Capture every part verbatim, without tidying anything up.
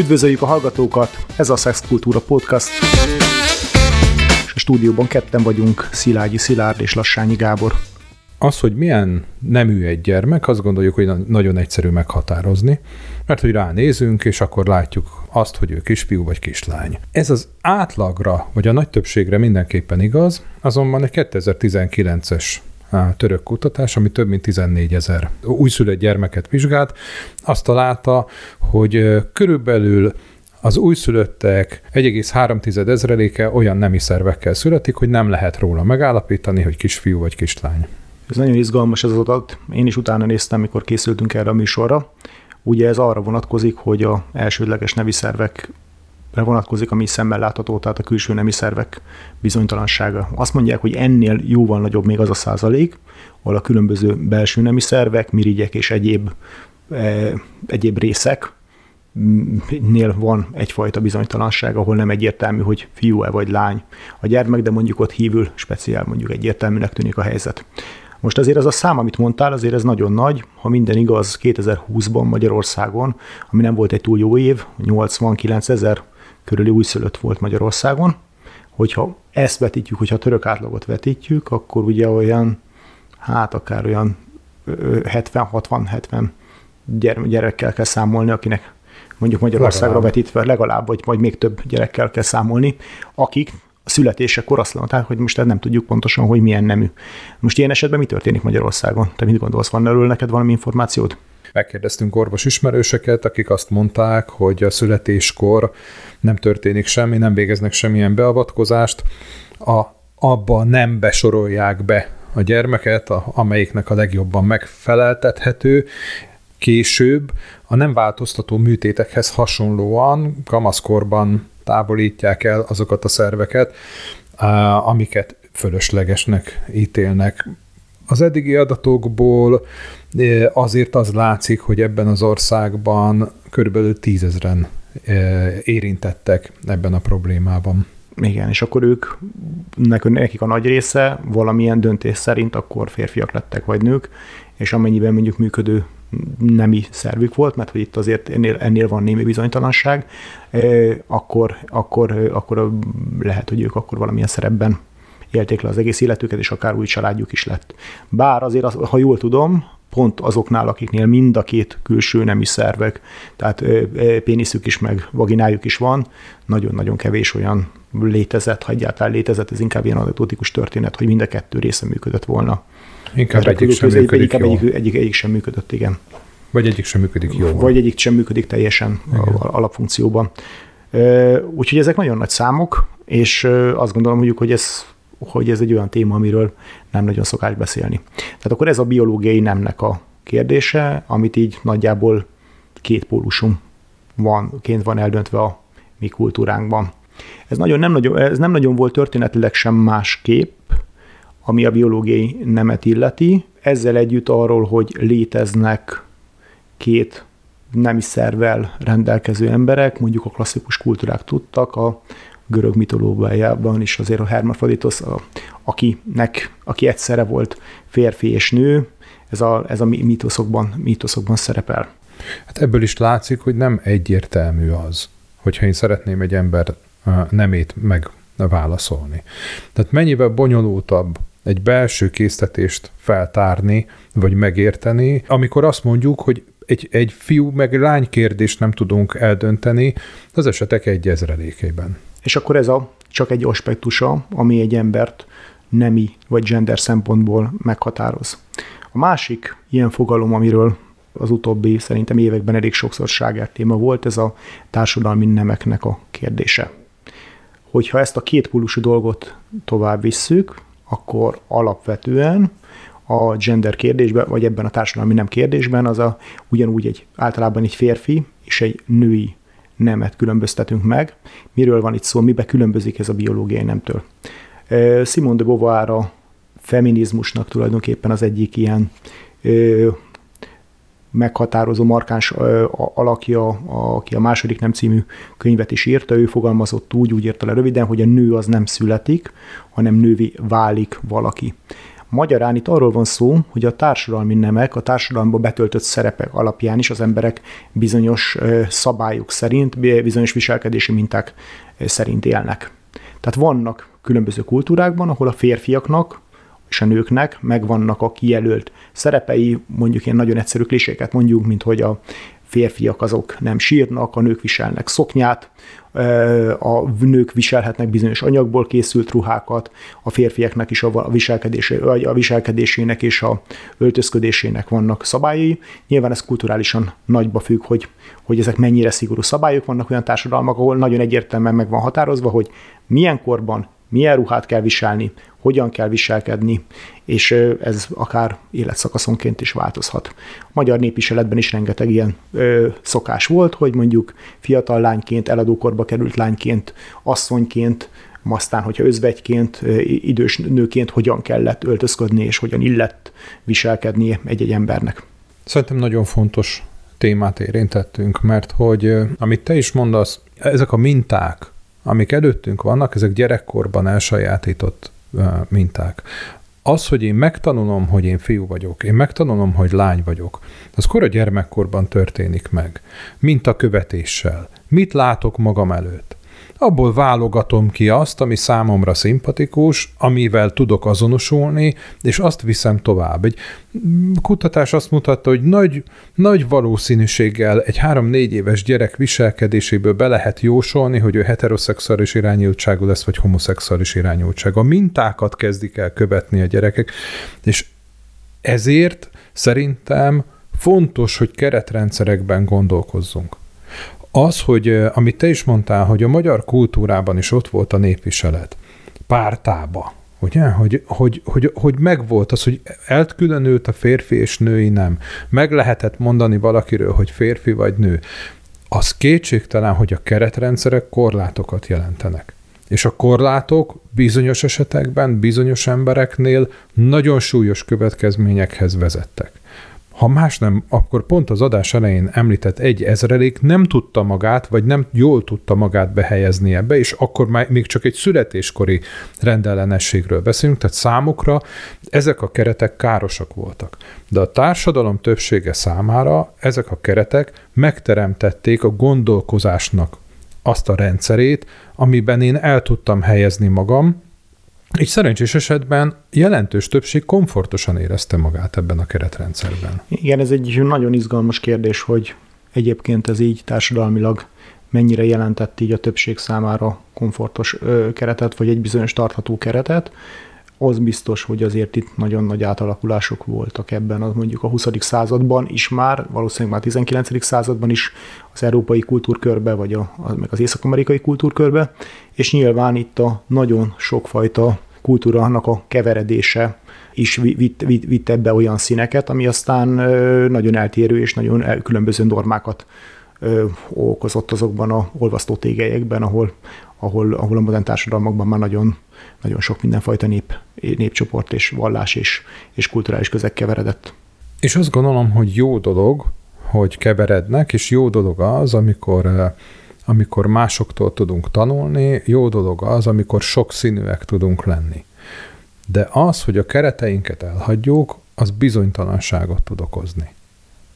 Üdvözöljük a hallgatókat, ez a Szexkultúra Podcast. És a stúdióban ketten vagyunk, Szilágyi Szilárd és Lassányi Gábor. Az, hogy milyen nemű egy gyermek, azt gondoljuk, hogy nagyon egyszerű meghatározni, mert hogy ránézünk, és akkor látjuk azt, hogy ő kisfiú vagy kislány. Ez az átlagra, vagy a nagy többségre mindenképpen igaz, azonban egy kétezer-tizenkilences török kutatás, ami több mint tizennégyezer újszülött gyermeket vizsgált, azt találta, hogy körülbelül az újszülöttek egy egész három tized ezreléke olyan nemi szervekkel születik, hogy nem lehet róla megállapítani, hogy kisfiú vagy kislány. Ez nagyon izgalmas ez az adat. Én is utána néztem, mikor készültünk erre a műsorra. Ugye ez arra vonatkozik, hogy az elsődleges nemi szervekre vonatkozik, ami szemmel látható, tehát a külső nemi szervek bizonytalansága. Azt mondják, hogy ennél jóval nagyobb még az a százalék, ahol a különböző belső nemi szervek, mirigyek és egyéb, e, egyéb részek, nél van egyfajta bizonytalanság, ahol nem egyértelmű, hogy fiú-e vagy lány a gyermek, de mondjuk ott hívül speciál mondjuk egyértelműnek tűnik a helyzet. Most azért az a szám, amit mondtál, azért ez nagyon nagy, ha minden igaz, kétezer-húszban Magyarországon, ami nem volt egy túl jó év, nyolcvankilencezer körüli újszülött volt Magyarországon, hogyha ezt vetítjük, hogyha török átlagot vetítjük, akkor ugye olyan, hát akár olyan hetven-hatvan-hetven gyerekkel kell számolni, akinek mondjuk Magyarországra legalább vetítve legalább, vagy majd még több gyerekkel kell számolni, akik a születésekor azt mondták, hogy most nem tudjuk pontosan, hogy milyen nemű. Most ilyen esetben mi történik Magyarországon? Te mit gondolsz, van erről neked valami információt? Megkérdeztünk orvos ismerőseket, akik azt mondták, hogy a születéskor nem történik semmi, nem végeznek semmilyen beavatkozást, a, abba nem besorolják be a gyermeket, a, amelyiknek a legjobban megfeleltethető. Később a nem változtató műtétekhez hasonlóan kamaszkorban távolítják el azokat a szerveket, amiket fölöslegesnek ítélnek. Az eddigi adatokból azért az látszik, hogy ebben az országban körülbelül tízezren érintettek ebben a problémában. Igen, és akkor ők, nekik a nagy része valamilyen döntés szerint akkor férfiak lettek, vagy nők, és amennyiben mondjuk működő nemi szervük volt, mert hogy itt azért ennél, ennél van némi bizonytalanság, akkor, akkor, akkor lehet, hogy ők akkor valamilyen szerepben élték le az egész életüket, és akár új családjuk is lett. Bár azért, ha jól tudom, pont azoknál, akiknél mind a két külső nemi szervek, tehát péniszük is, meg vaginájuk is van, nagyon-nagyon kevés olyan létezett, ha egyáltalán létezett, ez inkább ilyen anekdotikus történet, hogy mind a kettő része működött volna. Inkább egyik, egyik sem működik egyik, jól. Egyik, egyik, egyik sem működött, igen. Vagy egyik sem működik jól. Vagy egyik sem működik teljesen alapfunkcióban. Úgyhogy ezek nagyon nagy számok, és azt gondolom, mondjuk, hogy ez, hogy ez egy olyan téma, amiről nem nagyon szokás beszélni. Tehát akkor ez a biológiai nemnek a kérdése, amit így nagyjából két pólusum van, ként van eldöntve a mi kultúránkban. Ez, nagyon, nem nagyon, ez nem nagyon volt történetileg sem másképp, ami a biológiai nemet illeti. Ezzel együtt arról, hogy léteznek két nemi szervvel rendelkező emberek, mondjuk a klasszikus kultúrák tudtak, a görög mitológiában is azért a Hermaphroditosz, akinek, aki egyszerre volt férfi és nő, ez a, ez a mítoszokban, mítoszokban szerepel. Hát ebből is látszik, hogy nem egyértelmű az, hogyha én szeretném egy ember nemét megválaszolni. Tehát mennyivel bonyolultabb egy belső késztetést feltárni, vagy megérteni, amikor azt mondjuk, hogy egy, egy fiú meg lány kérdést nem tudunk eldönteni, az esetek egy ezrelékében. És akkor ez a csak egy aspektusa, ami egy embert nemi vagy gender szempontból meghatároz. A másik ilyen fogalom, amiről az utóbbi szerintem években elég sokszor slágertéma volt, ez a társadalmi nemeknek a kérdése. Hogyha ezt a kétpólusú dolgot tovább visszük, akkor alapvetően a gender kérdésben, vagy ebben a társadalmi nem kérdésben az a, ugyanúgy egy, általában egy férfi és egy női nemet különböztetünk meg. Miről van itt szó, mibe különbözik ez a biológiai nemtől? Simone de Beauvoir a feminizmusnak tulajdonképpen az egyik ilyen ö, meghatározó, markáns ö, a, alakja, a, aki a második nem című könyvet is írta, ő fogalmazott úgy, úgy írta le röviden, hogy a nő az nem születik, hanem nővé válik valaki. Magyarán itt arról van szó, hogy a társadalmi nemek, a társadalomba betöltött szerepek alapján is az emberek bizonyos szabályok szerint, bizonyos viselkedési minták szerint élnek. Tehát vannak különböző kultúrákban, ahol a férfiaknak és a nőknek megvannak a kijelölt szerepei, mondjuk ilyen nagyon egyszerű kliséket mondjuk, mint hogy a férfiak azok nem sírnak, a nők viselnek szoknyát, a nők viselhetnek bizonyos anyagból készült ruhákat, a férfiaknak is a viselkedésének és a öltözködésének vannak szabályai. Nyilván ez kulturálisan nagyba függ, hogy, hogy ezek mennyire szigorú szabályok. Vannak olyan társadalmak, ahol nagyon egyértelműen meg van határozva, hogy milyen korban milyen ruhát kell viselni, hogyan kell viselkedni, és ez akár életszakaszonként is változhat. A magyar népviseletben is rengeteg ilyen ö, szokás volt, hogy mondjuk fiatal lányként, eladókorba került lányként, asszonyként, aztán, hogyha özvegyként, idős nőként hogyan kellett öltözködni, és hogyan illett viselkedni egy-egy embernek. Szerintem nagyon fontos témát érintettünk, mert hogy amit te is mondasz, ezek a minták, amik előttünk vannak, ezek gyerekkorban elsajátított minták. Az, hogy én megtanulom, hogy én fiú vagyok, én megtanulom, hogy lány vagyok, az kora gyermekkorban történik meg, mintakövetéssel. Mit látok magam előtt? Abból válogatom ki azt, ami számomra szimpatikus, amivel tudok azonosulni, és azt viszem tovább. Egy kutatás azt mutatta, hogy nagy, nagy valószínűséggel egy három-négy éves gyerek viselkedéséből be lehet jósolni, hogy ő heteroszexuális irányultságú lesz, vagy homoszexuális irányultság. A mintákat kezdik el követni a gyerekek, és ezért szerintem fontos, hogy keretrendszerekben gondolkozzunk. Az, hogy amit te is mondtál, hogy a magyar kultúrában is ott volt a népviselet, pártába, ugye? Hogy, hogy, hogy, hogy megvolt az, hogy elkülönült a férfi és női nem. Meg lehetett mondani valakiről, hogy férfi vagy nő. Az kétségtelen, hogy a keretrendszerek korlátokat jelentenek. És a korlátok bizonyos esetekben, bizonyos embereknél nagyon súlyos következményekhez vezettek. Ha más nem, akkor pont az adás elején említett egy ezrelék nem tudta magát, vagy nem jól tudta magát behelyezni ebbe, és akkor már még csak egy születéskori rendellenességről beszélünk, tehát számukra ezek a keretek károsak voltak. De a társadalom többsége számára ezek a keretek megteremtették a gondolkozásnak azt a rendszerét, amiben én el tudtam helyezni magam, így szerencsés esetben jelentős többség komfortosan érezte magát ebben a keretrendszerben. Igen, ez egy nagyon izgalmas kérdés, hogy egyébként ez így társadalmilag mennyire jelentett így a többség számára komfortos ö, keretet, vagy egy bizonyos tartható keretet. Az biztos, hogy azért itt nagyon nagy átalakulások voltak ebben, az mondjuk a huszadik században is már, valószínűleg már a tizenkilencedik században is az európai kultúrkörbe, vagy a, meg az észak-amerikai kultúrkörbe, és nyilván itt a nagyon sokfajta kultúra, annak a keveredése is vitt, vitt, vitt ebbe olyan színeket, ami aztán nagyon eltérő és nagyon különböző normákat okozott azokban a olvasztó tégelyekben, ahol, ahol, ahol a modern társadalmakban már nagyon nagyon sok mindenfajta nép, népcsoport és vallás és, és kulturális közeg keveredett. És azt gondolom, hogy jó dolog, hogy keverednek, és jó dolog az, amikor, amikor másoktól tudunk tanulni, jó dolog az, amikor sokszínűek tudunk lenni. De az, hogy a kereteinket elhagyjuk, az bizonytalanságot tud okozni.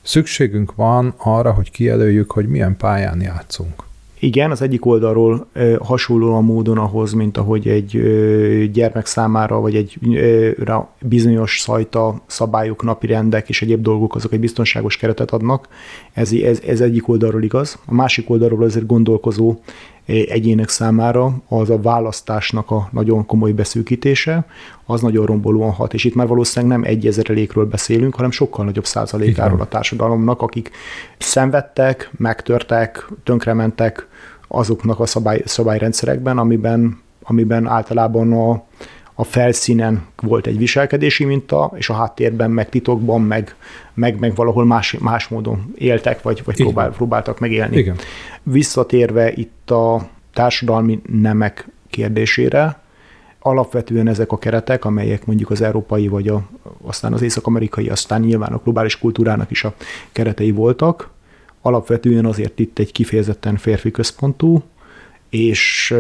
Szükségünk van arra, hogy kijelöljük, hogy milyen pályán játszunk. Igen, az egyik oldalról hasonlóan módon ahhoz, mint ahogy egy gyermek számára, vagy egy bizonyos fajta szabályok, napirendek és egyéb dolgok, azok egy biztonságos keretet adnak. Ez, ez, ez egyik oldalról igaz. A másik oldalról azért gondolkozó egyének számára az a választásnak a nagyon komoly beszűkítése, az nagyon rombolóan hat, és itt már valószínűleg nem egy ezrelékről beszélünk, hanem sokkal nagyobb százalékáról a társadalomnak, akik szenvedtek, megtörtek, tönkrementek azoknak a szabály, szabályrendszerekben, amiben, amiben általában a, a felszínen volt egy viselkedési minta, és a háttérben, meg titokban, meg, meg, meg valahol más, más módon éltek, vagy, vagy próbál, próbáltak megélni. Igen. Visszatérve itt a társadalmi nemek kérdésére, alapvetően ezek a keretek, amelyek mondjuk az európai, vagy a, aztán az észak-amerikai, aztán nyilván a globális kultúrának is a keretei voltak, alapvetően azért itt egy kifejezetten férfi központú, és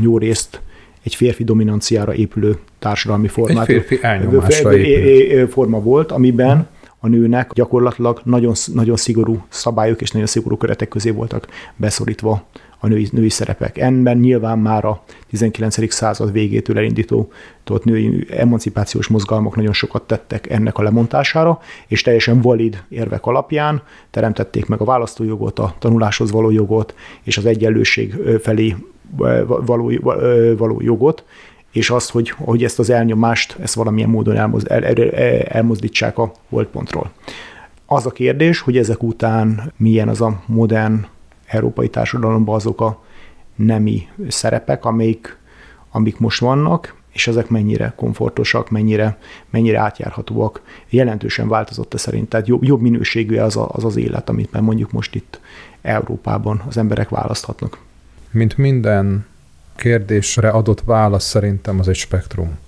jó részt egy férfi dominanciára épülő társadalmi formát, egy férfi elnyomásra épül. Forma volt, amiben a nőnek gyakorlatilag nagyon, nagyon szigorú szabályok és nagyon szigorú keretek közé voltak beszorítva a női, női szerepek. Enben nyilván már a tizenkilencedik század végétől elindított női emancipációs mozgalmak nagyon sokat tettek ennek a lemontására, és teljesen valid érvek alapján teremtették meg a választójogot, a tanuláshoz való jogot, és az egyenlőség felé való, való jogot, és azt, hogy, hogy ezt az elnyomást, ezt valamilyen módon elmoz, el, el, elmozdítsák a holdpontról. Az a kérdés, hogy ezek után milyen az a modern európai társadalomban azok a nemi szerepek, amik, amik most vannak, és ezek mennyire komfortosak, mennyire, mennyire átjárhatóak. Jelentősen változott-e szerint, tehát jobb, jobb minőségű az, a, az az élet, amit már mondjuk most itt Európában az emberek választhatnak. Mint minden kérdésre adott válasz szerintem az egy spektrum.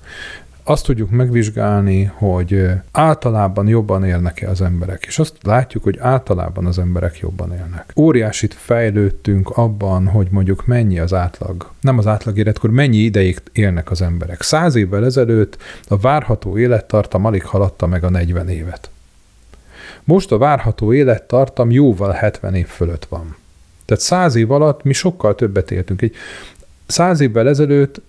Azt tudjuk megvizsgálni, hogy általában jobban élnek-e az emberek, és azt látjuk, hogy általában az emberek jobban élnek. Óriásit fejlődtünk abban, hogy mondjuk mennyi az átlag, nem az átlag életkor, mennyi ideig élnek az emberek. Száz évvel ezelőtt a várható élettartam alig haladta meg a negyven évet. Most a várható élettartam jóval hetven év fölött van. Tehát száz év alatt mi sokkal többet éltünk. Egy száz évvel ezelőtt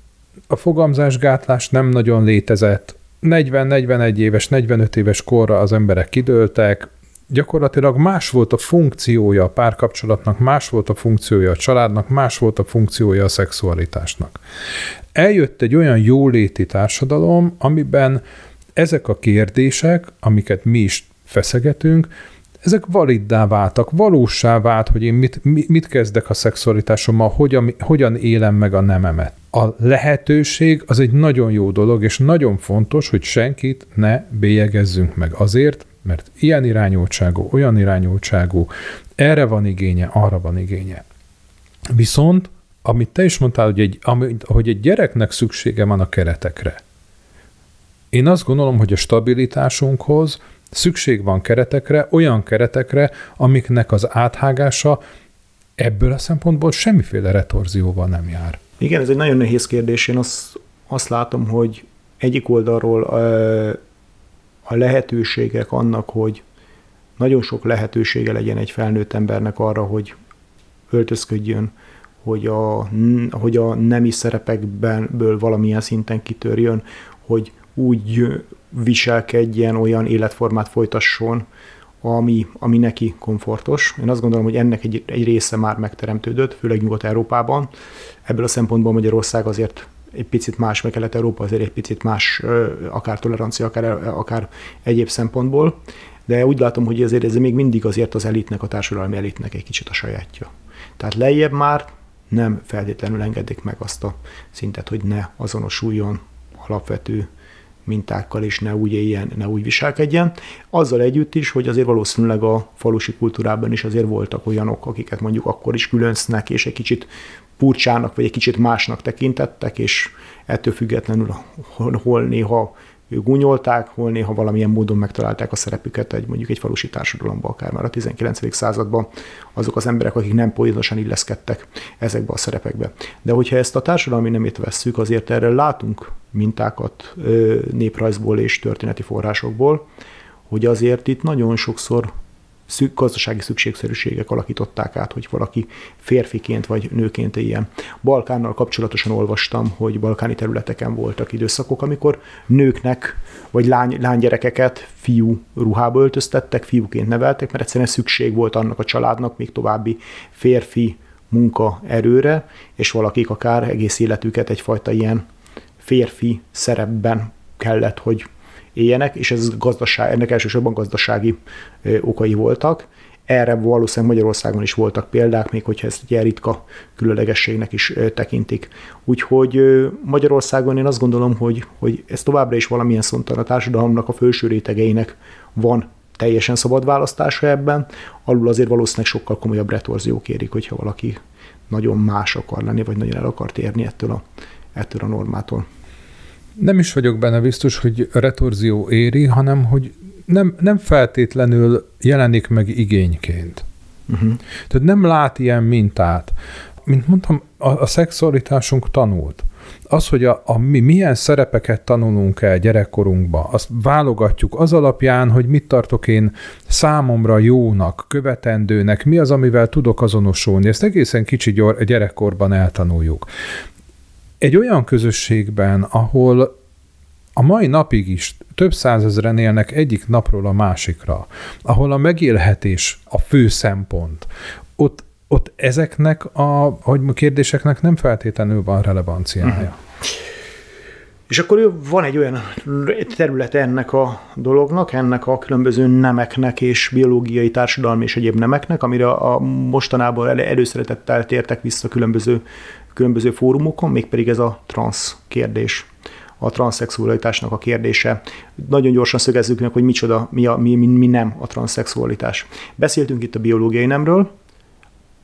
a fogamzásgátlás nem nagyon létezett. negyven-negyvenegy éves, negyvenöt éves korra az emberek kidőltek. Gyakorlatilag más volt a funkciója a párkapcsolatnak, más volt a funkciója a családnak, más volt a funkciója a szexualitásnak. Eljött egy olyan jóléti társadalom, amiben ezek a kérdések, amiket mi is feszegetünk, ezek validdá váltak, valóssá vált, hogy én mit, mit kezdek a szexualitásommal, hogyan, hogyan élem meg a nememet. A lehetőség az egy nagyon jó dolog, és nagyon fontos, hogy senkit ne bélyegezzünk meg azért, mert ilyen irányultságú, olyan irányultságú, erre van igénye, arra van igénye. Viszont, amit te is mondtál, hogy egy, hogy egy gyereknek szüksége van a keretekre. Én azt gondolom, hogy a stabilitásunkhoz szükség van keretekre, olyan keretekre, amiknek az áthágása ebből a szempontból semmiféle retorzióval nem jár. Igen, ez egy nagyon nehéz kérdés. Én azt, azt látom, hogy egyik oldalról a, a lehetőségek annak, hogy nagyon sok lehetősége legyen egy felnőtt embernek arra, hogy öltözködjön, hogy a, hogy a nemi szerepekből valamilyen szinten kitörjön, hogy úgy viselkedjen, olyan életformát folytasson, ami, ami neki komfortos. Én azt gondolom, hogy ennek egy, egy része már megteremtődött, főleg Nyugat-Európában. Ebből a szempontból Magyarország azért egy picit más, meg Kelet-Európa azért egy picit más, akár tolerancia, akár, akár egyéb szempontból, de úgy látom, hogy ezért ez még mindig azért az elitnek, a társadalmi elitnek egy kicsit a sajátja. Tehát lejjebb már nem feltétlenül engedik meg azt a szintet, hogy ne azonosuljon alapvető mintákkal, és ne úgy éljen, ne úgy viselkedjen. Azzal együtt is, hogy azért valószínűleg a falusi kultúrában is azért voltak olyanok, akiket mondjuk akkor is különcnek, és egy kicsit furcsának, vagy egy kicsit másnak tekintettek, és ettől függetlenül hol néha gúnyolták, hol néha valamilyen módon megtalálták a szerepüket egy, mondjuk egy falusi társadalomban, akár már a tizenkilencedik században azok az emberek, akik nem pontosan illeszkedtek ezekbe a szerepekbe. De hogyha ezt a társadalmi nemét vesszük, azért erre látunk mintákat néprajzból és történeti forrásokból, hogy azért itt nagyon sokszor szük, gazdasági szükségszerűségek alakították át, hogy valaki férfiként vagy nőként éljen. Balkánnal kapcsolatosan olvastam, hogy balkáni területeken voltak időszakok, amikor nőknek vagy lány, lánygyerekeket fiú ruhába öltöztettek, fiúként neveltek, mert egyszerűen szükség volt annak a családnak még további férfi munkaerőre, és valakik akár egész életüket egyfajta ilyen férfi szerepben kellett, hogy éljenek, és ez gazdaság, ennek elsősorban gazdasági ö, okai voltak. Erre valószínűleg Magyarországon is voltak példák, még hogyha ezt egy ritka különlegességnek is ö, tekintik. Úgyhogy ö, Magyarországon én azt gondolom, hogy, hogy ez továbbra is valamilyen szinten a társadalomnak a felső rétegeinek van teljesen szabad választása ebben, alul azért valószínűleg sokkal komolyabb retorziók érik, hogyha valaki nagyon más akar lenni, vagy nagyon el akart érni ettől a, ettől a normától. Nem is vagyok benne biztos, hogy retorzió éri, hanem hogy nem, nem feltétlenül jelenik meg igényként. Uh-huh. Tehát nem lát ilyen mintát. Mint mondtam, a, a szexualitásunk tanult. az, hogy a, a mi milyen szerepeket tanulunk el gyerekkorunkban, azt válogatjuk az alapján, hogy mit tartok én számomra jónak, követendőnek, mi az, amivel tudok azonosulni. Ezt egészen kicsi gyor, gyerekkorban eltanuljuk. Egy olyan közösségben, ahol a mai napig is több százezren élnek egyik napról a másikra, ahol a megélhetés a fő szempont, ott, ott ezeknek a, hogy a kérdéseknek nem feltétlenül van relevanciája. Uh-huh. És akkor van egy olyan terület ennek a dolognak, ennek a különböző nemeknek és biológiai, társadalmi és egyéb nemeknek, amire a mostanában előszeretettel tértek vissza különböző, különböző fórumokon, mégpedig ez a transz kérdés. A transzszexualitásnak a kérdése. Nagyon gyorsan szögezzük meg, hogy micsoda, mi, a, mi, mi, mi nem a transzszexualitás. Beszéltünk itt a biológiai nemről.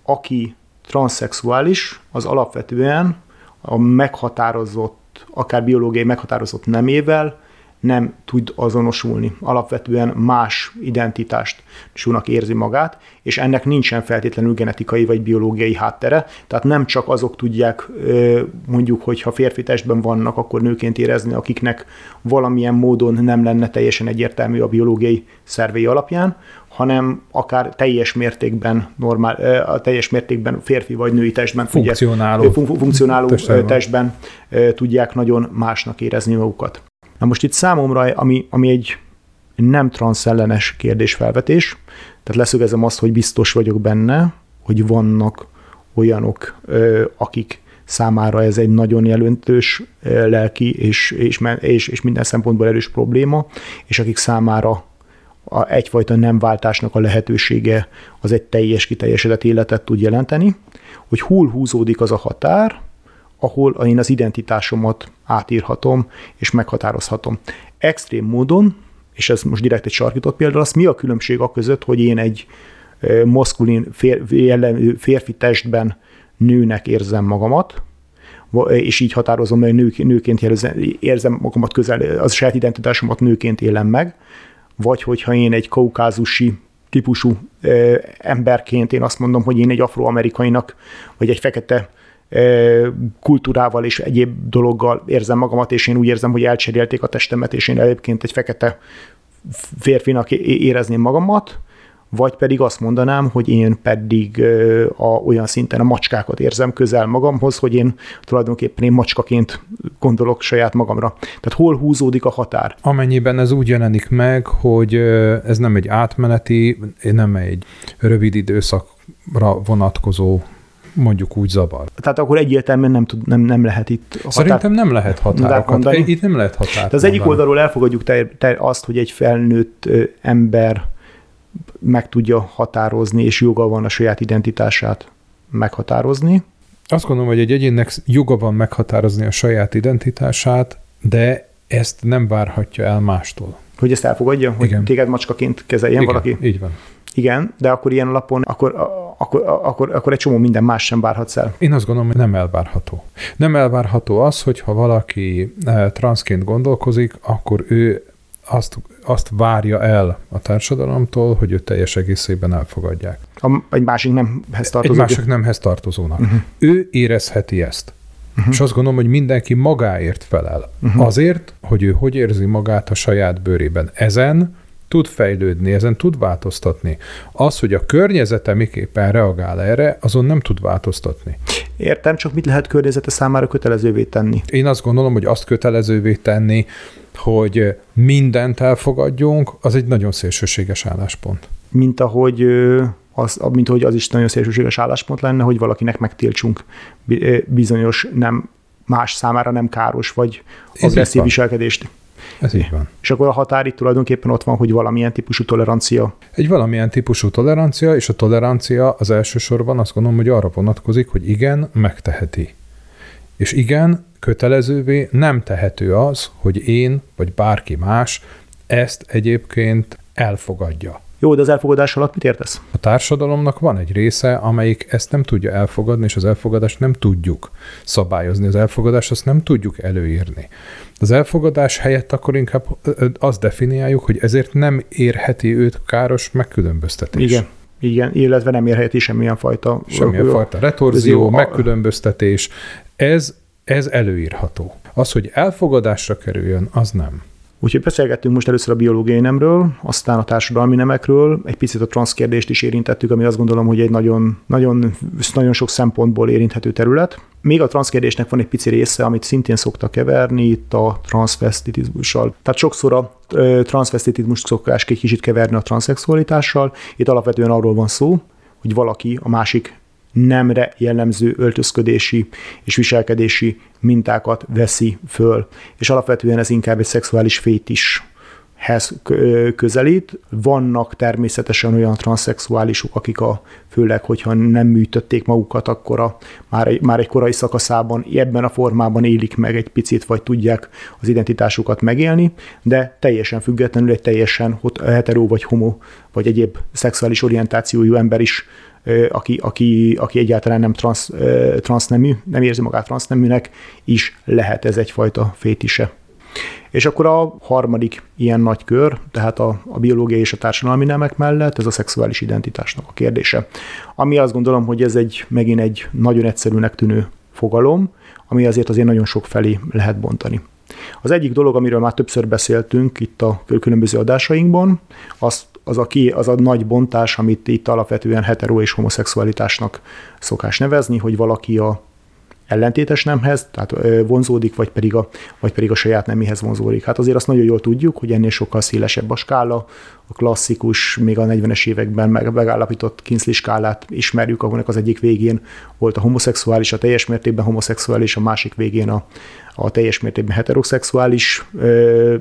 Aki transzszexuális, az alapvetően a meghatározott, akár biológiai meghatározott nemével nem tud azonosulni. Alapvetően más identitást súnak érzi magát, és ennek nincsen feltétlenül genetikai vagy biológiai háttere, tehát nem csak azok tudják, mondjuk, hogyha férfi testben vannak, akkor nőként érezni, akiknek valamilyen módon nem lenne teljesen egyértelmű a biológiai szervei alapján, hanem akár teljes mértékben normál, teljes mértékben férfi vagy női testben funkcionáló, fun- funkcionáló testben, testben tudják nagyon másnak érezni magukat. Na most itt számomra, ami, ami egy nem transzellenes kérdésfelvetés, tehát leszögezem azt, hogy biztos vagyok benne, hogy vannak olyanok, akik számára ez egy nagyon jelentős lelki és, és, és, és minden szempontból erős probléma, és akik számára a egyfajta nemváltásnak a lehetősége az egy teljes kiteljesedett életet tud jelenteni, hogy hol húzódik az a határ, ahol én az identitásomat átírhatom és meghatározhatom. Extrém módon, és ez most direkt egy sarkított példa, az mi a különbség a között, hogy én egy maszkulin férfi testben nőnek érzem magamat, és így határozom, hogy nő, nőként érzem magamat közel, az saját identitásomat nőként élem meg, vagy hogyha én egy kaukázusi típusú emberként, én azt mondom, hogy én egy afroamerikainak, vagy egy fekete kultúrával és egyéb dologgal érzem magamat, és én úgy érzem, hogy elcserélték a testemet, és én egyébként egy fekete férfinak érezném magamat, vagy pedig azt mondanám, hogy én pedig a, olyan szinten a macskákat érzem közel magamhoz, hogy én tulajdonképpen én macskaként gondolok saját magamra. Tehát hol húzódik a határ? Amennyiben ez úgy jelenik meg, hogy ez nem egy átmeneti, nem egy rövid időszakra vonatkozó, mondjuk úgy zavar. Tehát akkor egyértelműen nem, tud, nem, nem lehet itt határt. Szerintem nem lehet határokat. Itt nem lehet határt mondani. Az egyik oldalról elfogadjuk te, te azt, hogy egy felnőtt ember meg tudja határozni, és joga van a saját identitását meghatározni. Azt gondolom, hogy egy egyénnek joga van meghatározni a saját identitását, de ezt nem várhatja el mástól. Hogy ezt elfogadja? Hogy igen. Téged macskaként kezeljen igen, valaki? Így van. Igen, de akkor ilyen alapon, akkor, akkor, akkor, akkor egy csomó minden más sem várhatsz el. Én azt gondolom, hogy nem elvárható. Nem elvárható az, hogyha valaki transzként gondolkozik, akkor ő azt, azt várja el a társadalomtól, hogy ő teljes egészében elfogadják. A, egy másik nemhez tartozónak. Egy másik nemhez tartozónak. Uh-huh. Ő érezheti ezt. Uh-huh. És azt gondolom, hogy mindenki magáért felel. Uh-huh. Azért, hogy ő hogy érzi magát a saját bőrében. Ezen tud fejlődni, ezen tud változtatni. Az, hogy a környezete miképpen reagál erre, azon nem tud változtatni. Értem, csak mit lehet környezete számára kötelezővé tenni? Én azt gondolom, hogy azt kötelezővé tenni, hogy mindent elfogadjunk, az egy nagyon szélsőséges álláspont. Mint ahogy az, mint ahogy az is nagyon szélsőséges álláspont lenne, hogy valakinek megtiltsunk bizonyos nem, más számára nem káros vagy agresszív viselkedést. Ez így van. És akkor a határ itt tulajdonképpen ott van, hogy valamilyen típusú tolerancia. Egy valamilyen típusú tolerancia, és a tolerancia az elsősorban azt gondolom, hogy arra vonatkozik, hogy igen, megteheti. És igen, kötelezővé nem tehető az, hogy én, vagy bárki más ezt egyébként elfogadja. Jó, de az elfogadás alatt mit értesz? A társadalomnak van egy része, amelyik ezt nem tudja elfogadni, és az elfogadást nem tudjuk szabályozni, az elfogadást azt nem tudjuk előírni. Az elfogadás helyett akkor inkább azt definiáljuk, hogy ezért nem érheti őt káros megkülönböztetés. Igen, igen, illetve nem érheti semmilyen fajta... Semmilyen fajta retorzió, a, megkülönböztetés. Ez Ez előírható. Az, hogy elfogadásra kerüljön, az nem. Úgyhogy beszélgettünk most először a biológiai nemről, aztán a társadalmi nemekről, egy picit a transz kérdést is érintettük, ami azt gondolom, hogy egy nagyon, nagyon, nagyon sok szempontból érinthető terület. Még a transz kérdésnek van egy pici része, amit szintén szoktak keverni itt a transzvesztitizmussal. Tehát sokszor a transzvesztitizmus szokás egy kicsit keverni a transzszexualitással. Itt alapvetően arról van szó, hogy valaki a másik nemre jellemző öltözködési és viselkedési mintákat veszi föl. És alapvetően ez inkább egy szexuális fétishez közelít. Vannak természetesen olyan transzszexuálisok, akik a, főleg, hogyha nem műtötték magukat, akkor a, már, egy, már egy korai szakaszában ebben a formában élik meg egy picit, vagy tudják az identitásukat megélni, de teljesen függetlenül egy teljesen hetero vagy homo, vagy egyéb szexuális orientációjú ember is, Aki, aki, aki egyáltalán nem transz, transznemű, nem érzi magát transzneműnek, is lehet ez egyfajta fétise. És akkor a harmadik ilyen nagy kör, tehát a, a biológiai és a társadalmi nemek mellett, ez a szexuális identitásnak a kérdése. Ami azt gondolom, hogy ez egy, megint egy nagyon egyszerűnek tűnő fogalom, ami azért azért nagyon sok felé lehet bontani. Az egyik dolog, amiről már többször beszéltünk itt a különböző adásainkban, az, az, a, ki, az a nagy bontás, amit itt alapvetően hetero és homoszexualitásnak szokás nevezni, hogy valaki a ellentétes nemhez, tehát vonzódik, vagy pedig a, vagy pedig a saját nemihez vonzódik. Hát azért azt nagyon jól tudjuk, hogy ennél sokkal szélesebb a skála, a klasszikus, még a negyvenes években megállapított Kinsey skálát ismerjük, ahonnak az egyik végén volt a homoszexuális, a teljes mértékben homoszexuális, a másik végén a, a teljes mértékben heteroszexuális ö,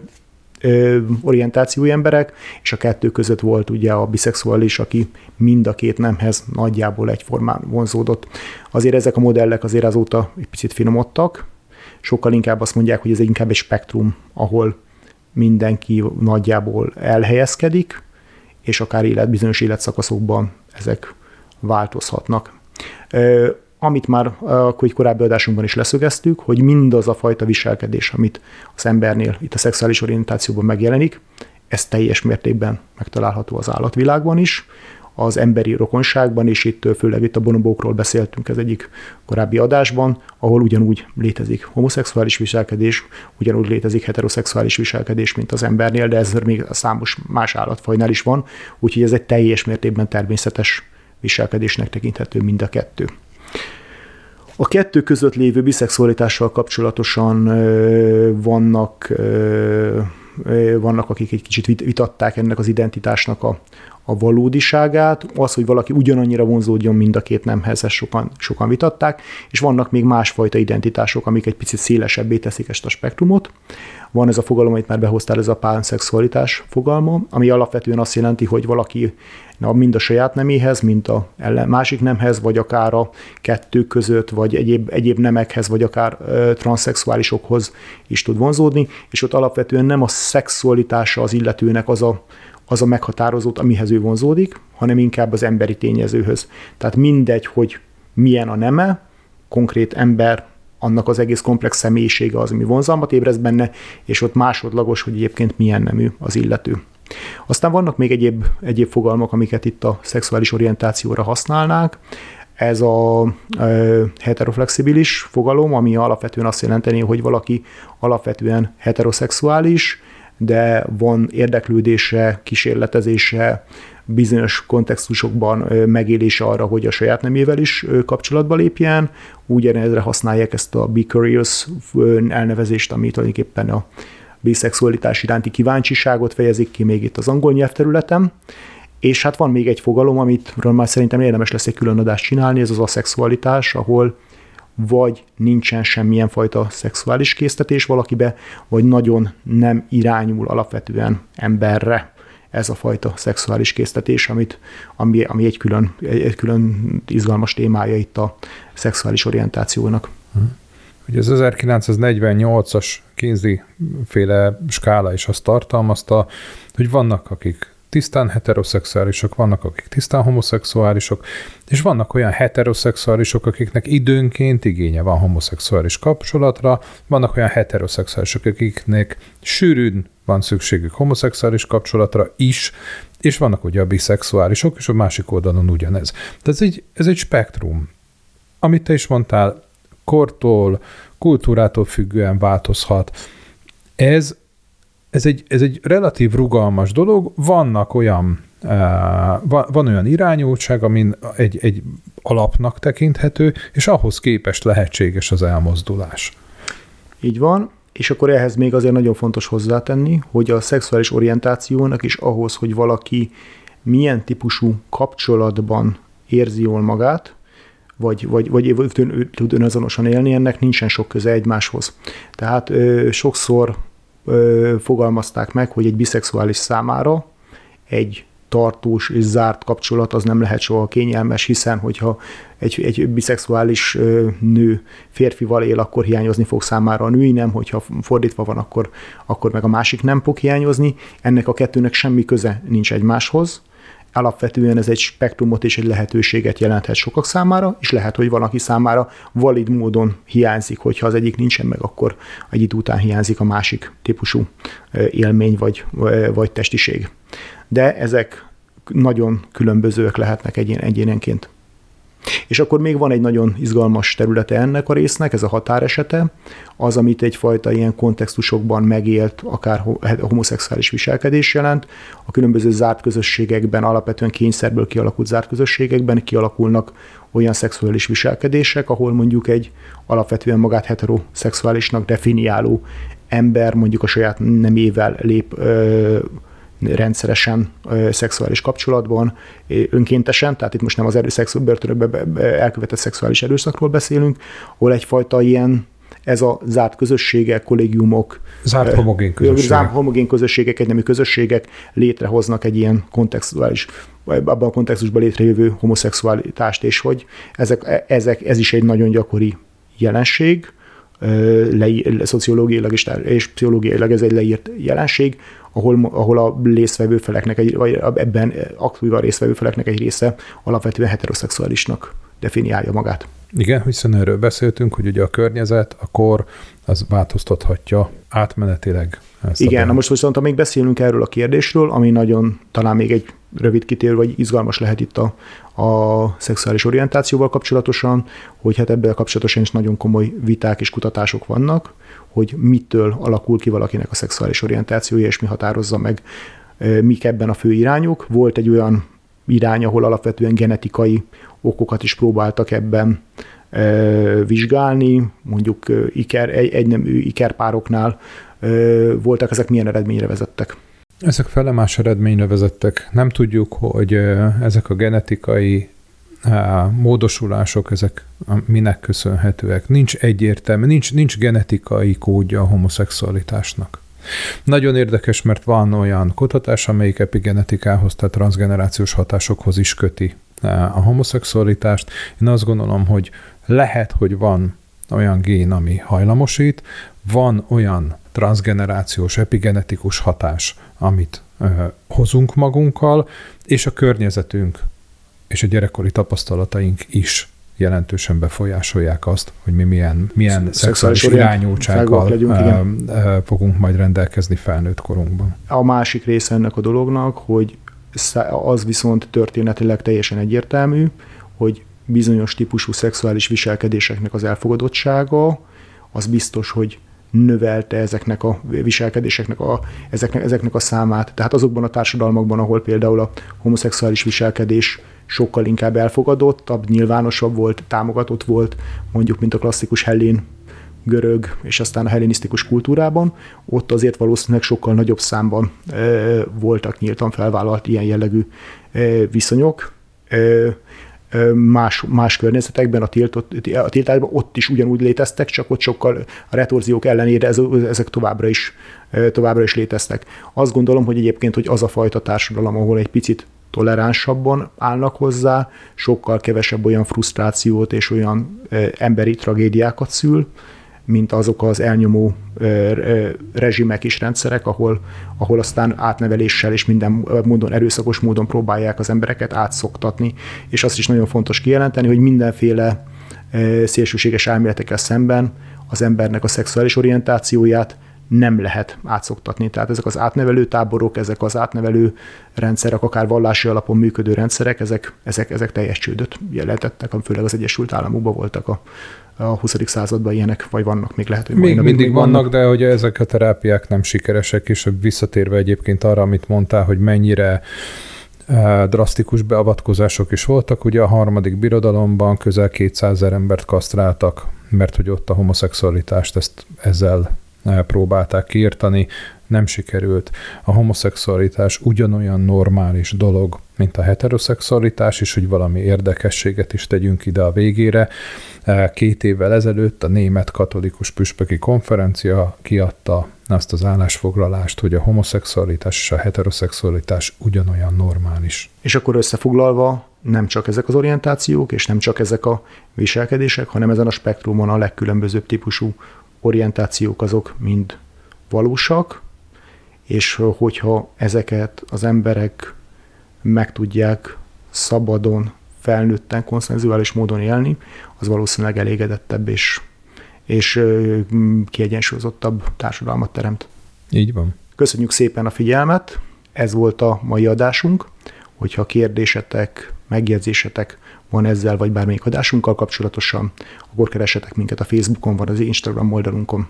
ö, orientációi emberek, és a kettő között volt ugye a biszexuális, aki mind a két nemhez nagyjából egyformán vonzódott. Azért ezek a modellek azért azóta egy picit finomodtak, sokkal inkább azt mondják, hogy ez inkább egy spektrum, ahol mindenki nagyjából elhelyezkedik, és akár élet, bizonyos életszakaszokban ezek változhatnak. Amit már a korábbi adásunkban is leszögeztük, hogy mindaz a fajta viselkedés, amit az embernél itt a szexuális orientációban megjelenik, ez teljes mértékben megtalálható az állatvilágban is, az emberi rokonságban, és itt főleg itt a bonobókról beszéltünk az egyik korábbi adásban, ahol ugyanúgy létezik homoszexuális viselkedés, ugyanúgy létezik heteroszexuális viselkedés, mint az embernél, de ez még számos más állatfajnál is van, úgyhogy ez egy teljes mértékben természetes viselkedésnek tekinthető mind a kettő. A kettő között lévő biszexualitással kapcsolatosan vannak, vannak, akik egy kicsit vitatták ennek az identitásnak a, a valódiságát, az, hogy valaki ugyanannyira vonzódjon mind a két nemhez, ezt sokan, sokan vitatták, és vannak még másfajta identitások, amik egy picit szélesebbé teszik ezt a spektrumot. Van ez a fogalom, amit már behoztál, ez a pánszexualitás fogalma, ami alapvetően azt jelenti, hogy valaki na, mind a saját neméhez, mind a ellen, másik nemhez, vagy akár a kettő között, vagy egyéb, egyéb nemekhez, vagy akár ö, transzszexuálisokhoz is tud vonzódni, és ott alapvetően nem a szexualitása az illetőnek az a, az a meghatározót, amihez ő vonzódik, hanem inkább az emberi tényezőhöz. Tehát mindegy, hogy milyen a neme, konkrét ember, annak az egész komplex személyisége az, ami vonzalmat ébreszt benne, és ott másodlagos, hogy egyébként milyen nemű az illető. Aztán vannak még egyéb, egyéb fogalmak, amiket itt a szexuális orientációra használnák. Ez a ö, heteroflexibilis fogalom, ami alapvetően azt jelenteni, hogy valaki alapvetően heteroszexuális, de van érdeklődése, kísérletezése, bizonyos kontextusokban megélése arra, hogy a saját nemével is kapcsolatba lépjen. Ugyanezre használják ezt a be-curious elnevezést, ami tulajdonképpen a biszexualitás iránti kíváncsiságot fejezik ki még itt az angol nyelvterületen. És hát van még egy fogalom, amitről már szerintem érdemes lesz egy külön adást csinálni, ez az aszexualitás, ahol vagy nincsen semmilyen fajta szexuális késztetés valakibe, vagy nagyon nem irányul alapvetően emberre ez a fajta szexuális késztetés, amit, ami, ami egy, külön, egy, egy külön izgalmas témája itt a szexuális orientációnak. Ugye az ezerkilencszáznegyvennyolcas Kinsey-féle skála is azt tartalmazta, hogy vannak, akik tisztán heteroszexuálisok, vannak, akik tisztán homoszexuálisok, és vannak olyan heteroszexuálisok, akiknek időnként igénye van homoszexuális kapcsolatra, vannak olyan heteroszexuálisok, akiknek sűrűn van szükségük homoszexuális kapcsolatra is, és vannak ugye a biszexuálisok, és a másik oldalon ugyanez. Tehát ez egy, ez egy spektrum. Amit te is mondtál, kortól, kultúrától függően változhat. Ez, ez, egy, ez egy relatív rugalmas dolog, vannak olyan, van olyan irányultság, amin egy, egy alapnak tekinthető, és ahhoz képest lehetséges az elmozdulás. Így van, és akkor ehhez még azért nagyon fontos hozzátenni, hogy a szexuális orientációnak is ahhoz, hogy valaki milyen típusú kapcsolatban érzi jól magát, vagy, vagy, vagy tud önazonosan élni, ennek nincsen sok köze egymáshoz. Tehát ö, sokszor ö, fogalmazták meg, hogy egy biszexuális számára egy tartós és zárt kapcsolat az nem lehet soha kényelmes, hiszen hogyha egy, egy biszexuális nő férfival él, akkor hiányozni fog számára a női nem, hogyha fordítva van, akkor, akkor meg a másik nem fog hiányozni. Ennek a kettőnek semmi köze nincs egymáshoz. Alapvetően ez egy spektrumot és egy lehetőséget jelenthet sokak számára, és lehet, hogy valaki számára valid módon hiányzik, hogyha az egyik nincsen meg, akkor egy idő után hiányzik a másik típusú élmény vagy, vagy testiség. De ezek nagyon különbözőek lehetnek egyén, egyénenként. És akkor még van egy nagyon izgalmas területe ennek a résznek, ez a határesete, az, amit egyfajta ilyen kontextusokban megélt, akár homoszexuális viselkedés jelent. A különböző zárt közösségekben, alapvetően kényszerből kialakult zárt közösségekben kialakulnak olyan szexuális viselkedések, ahol mondjuk egy alapvetően magát heteroszexuálisnak definiáló ember mondjuk a saját nemével lép ö, rendszeresen szexuális kapcsolatban, önkéntesen, tehát itt most nem az erőszak, börtönökben elkövetett szexuális erőszakról beszélünk, ahol egyfajta ilyen, ez a zárt közösségek, kollégiumok, zárt homogén közösségek, zárt homogén közösségek, egynemű közösségek létrehoznak egy ilyen kontextuális, abban a kontextusban létrejövő homoszexualitást, és hogy ezek, ezek, ez is egy nagyon gyakori jelenség, le, le, szociológiailag és, és pszichológiailag ez egy leírt jelenség, ahol, ahol a résztvevő feleknek, egy, vagy ebben aktívan résztvevő feleknek egy része alapvetően heteroszexuálisnak definiálja magát. Igen, hiszen erről beszéltünk, hogy ugye a környezet, a kor, az változtathatja átmenetileg. Igen, na most viszont még beszélünk erről a kérdésről, ami nagyon talán még egy rövid kitérő, vagy izgalmas lehet itt a, a szexuális orientációval kapcsolatosan, hogy hát ebben kapcsolatosan is nagyon komoly viták és kutatások vannak, hogy mitől alakul ki valakinek a szexuális orientációja, és mi határozza meg, mik ebben a fő irányok. Volt egy olyan irány, ahol alapvetően genetikai okokat is próbáltak ebben vizsgálni, mondjuk iker, egynemű ikerpároknál voltak, ezek milyen eredményre vezettek? Ezek fele más eredményre vezettek. Nem tudjuk, hogy ezek a genetikai módosulások, ezek minek köszönhetőek. Nincs egyértelmű, nincs, nincs genetikai kódja a homoszexualitásnak. Nagyon érdekes, mert van olyan kutatás, amelyik epigenetikához, tehát transzgenerációs hatásokhoz is köti a homoszexualitást. Én azt gondolom, hogy lehet, hogy van olyan gén, ami hajlamosít, van olyan transzgenerációs, epigenetikus hatás, amit ö, hozunk magunkkal, és a környezetünk és a gyerekkori tapasztalataink is jelentősen befolyásolják azt, hogy mi milyen, milyen szexuális irányultsággal fogunk majd rendelkezni felnőtt korunkban. A másik része ennek a dolognak, hogy az viszont történetileg teljesen egyértelmű, hogy bizonyos típusú szexuális viselkedéseknek az elfogadottsága, az biztos, hogy növelte ezeknek a viselkedéseknek a, ezeknek, ezeknek a számát. Tehát azokban a társadalmakban, ahol például a homoszexuális viselkedés sokkal inkább elfogadottabb, nyilvánosabb volt, támogatott volt, mondjuk, mint a klasszikus hellén, görög, és aztán a hellenisztikus kultúrában, ott azért valószínűleg sokkal nagyobb számban ö, voltak nyíltan felvállalt ilyen jellegű ö, viszonyok. Ö, Más, más környezetekben, a, tiltott, a tiltásban ott is ugyanúgy léteztek, csak ott sokkal a retorziók ellenére ezek továbbra is, továbbra is léteztek. Azt gondolom, hogy egyébként, hogy az a fajta társadalom, ahol egy picit toleránsabban állnak hozzá, sokkal kevesebb olyan frusztrációt és olyan emberi tragédiákat szül, mint azok az elnyomó rezsimek és rendszerek, ahol, ahol aztán átneveléssel és minden módon, erőszakos módon próbálják az embereket átszoktatni. És azt is nagyon fontos kijelenteni, hogy mindenféle szélsőséges elméletekkel szemben az embernek a szexuális orientációját nem lehet átszoktatni. Tehát ezek az átnevelő táborok, ezek az átnevelő rendszerek, akár vallási alapon működő rendszerek, ezek, ezek, ezek teljes csődöt jelentettek, főleg az Egyesült Államokban voltak a, a huszadik században ilyenek, vagy vannak még lehet, hogy még mindig még vannak, vannak, de hogy ezek a terápiák nem sikeresek, és visszatérve egyébként arra, amit mondtál, hogy mennyire drasztikus beavatkozások is voltak. Ugye a harmadik birodalomban közel kétszázezer embert kasztráltak, mert hogy ott a homoszexualitást ezt, ezzel próbálták kiirtani, nem sikerült. A homoszexualitás ugyanolyan normális dolog, mint a heteroszexualitás, és hogy valami érdekességet is tegyünk ide a végére. Két évvel ezelőtt a német katolikus püspöki konferencia kiadta azt az állásfoglalást, hogy a homoszexualitás és a heteroszexualitás ugyanolyan normális. És akkor összefoglalva nem csak ezek az orientációk, és nem csak ezek a viselkedések, hanem ezen a spektrumon a legkülönbözőbb típusú orientációk azok mind valósak, és hogyha ezeket az emberek meg tudják szabadon, felnőtten, konszenzuális módon élni, az valószínűleg elégedettebb és, és kiegyensúlyozottabb társadalmat teremt. Így van. Köszönjük szépen a figyelmet, ez volt a mai adásunk. Hogyha kérdésetek, megjegyzésetek van ezzel, vagy bármelyik adásunkkal kapcsolatosan, akkor keressetek minket a Facebookon, vagy az Instagram oldalunkon.